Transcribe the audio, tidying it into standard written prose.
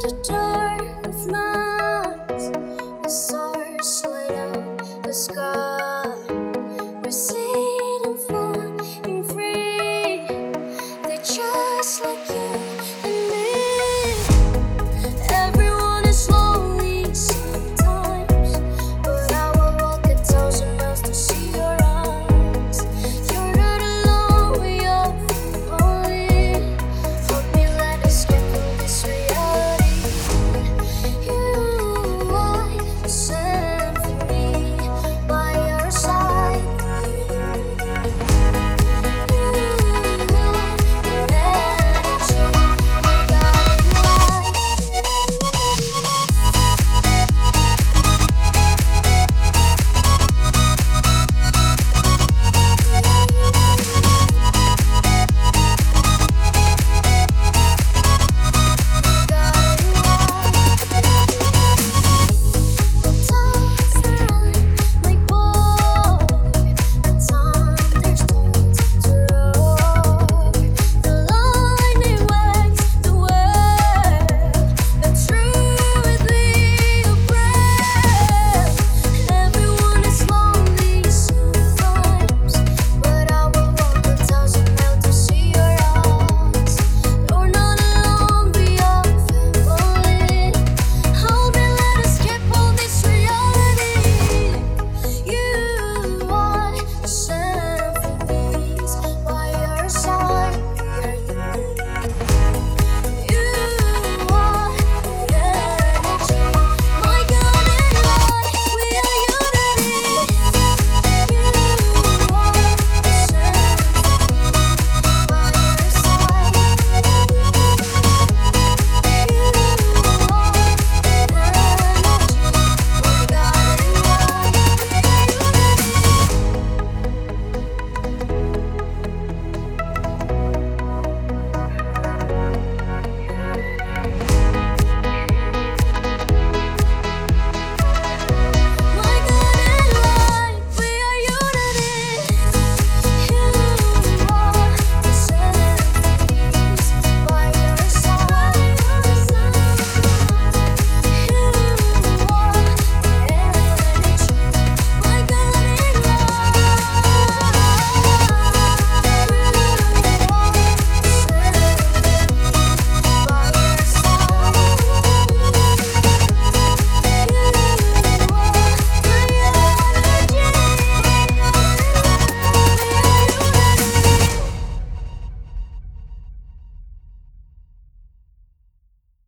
the dark of night, the stars light up the sky. We're sailing far and free, they're just like you.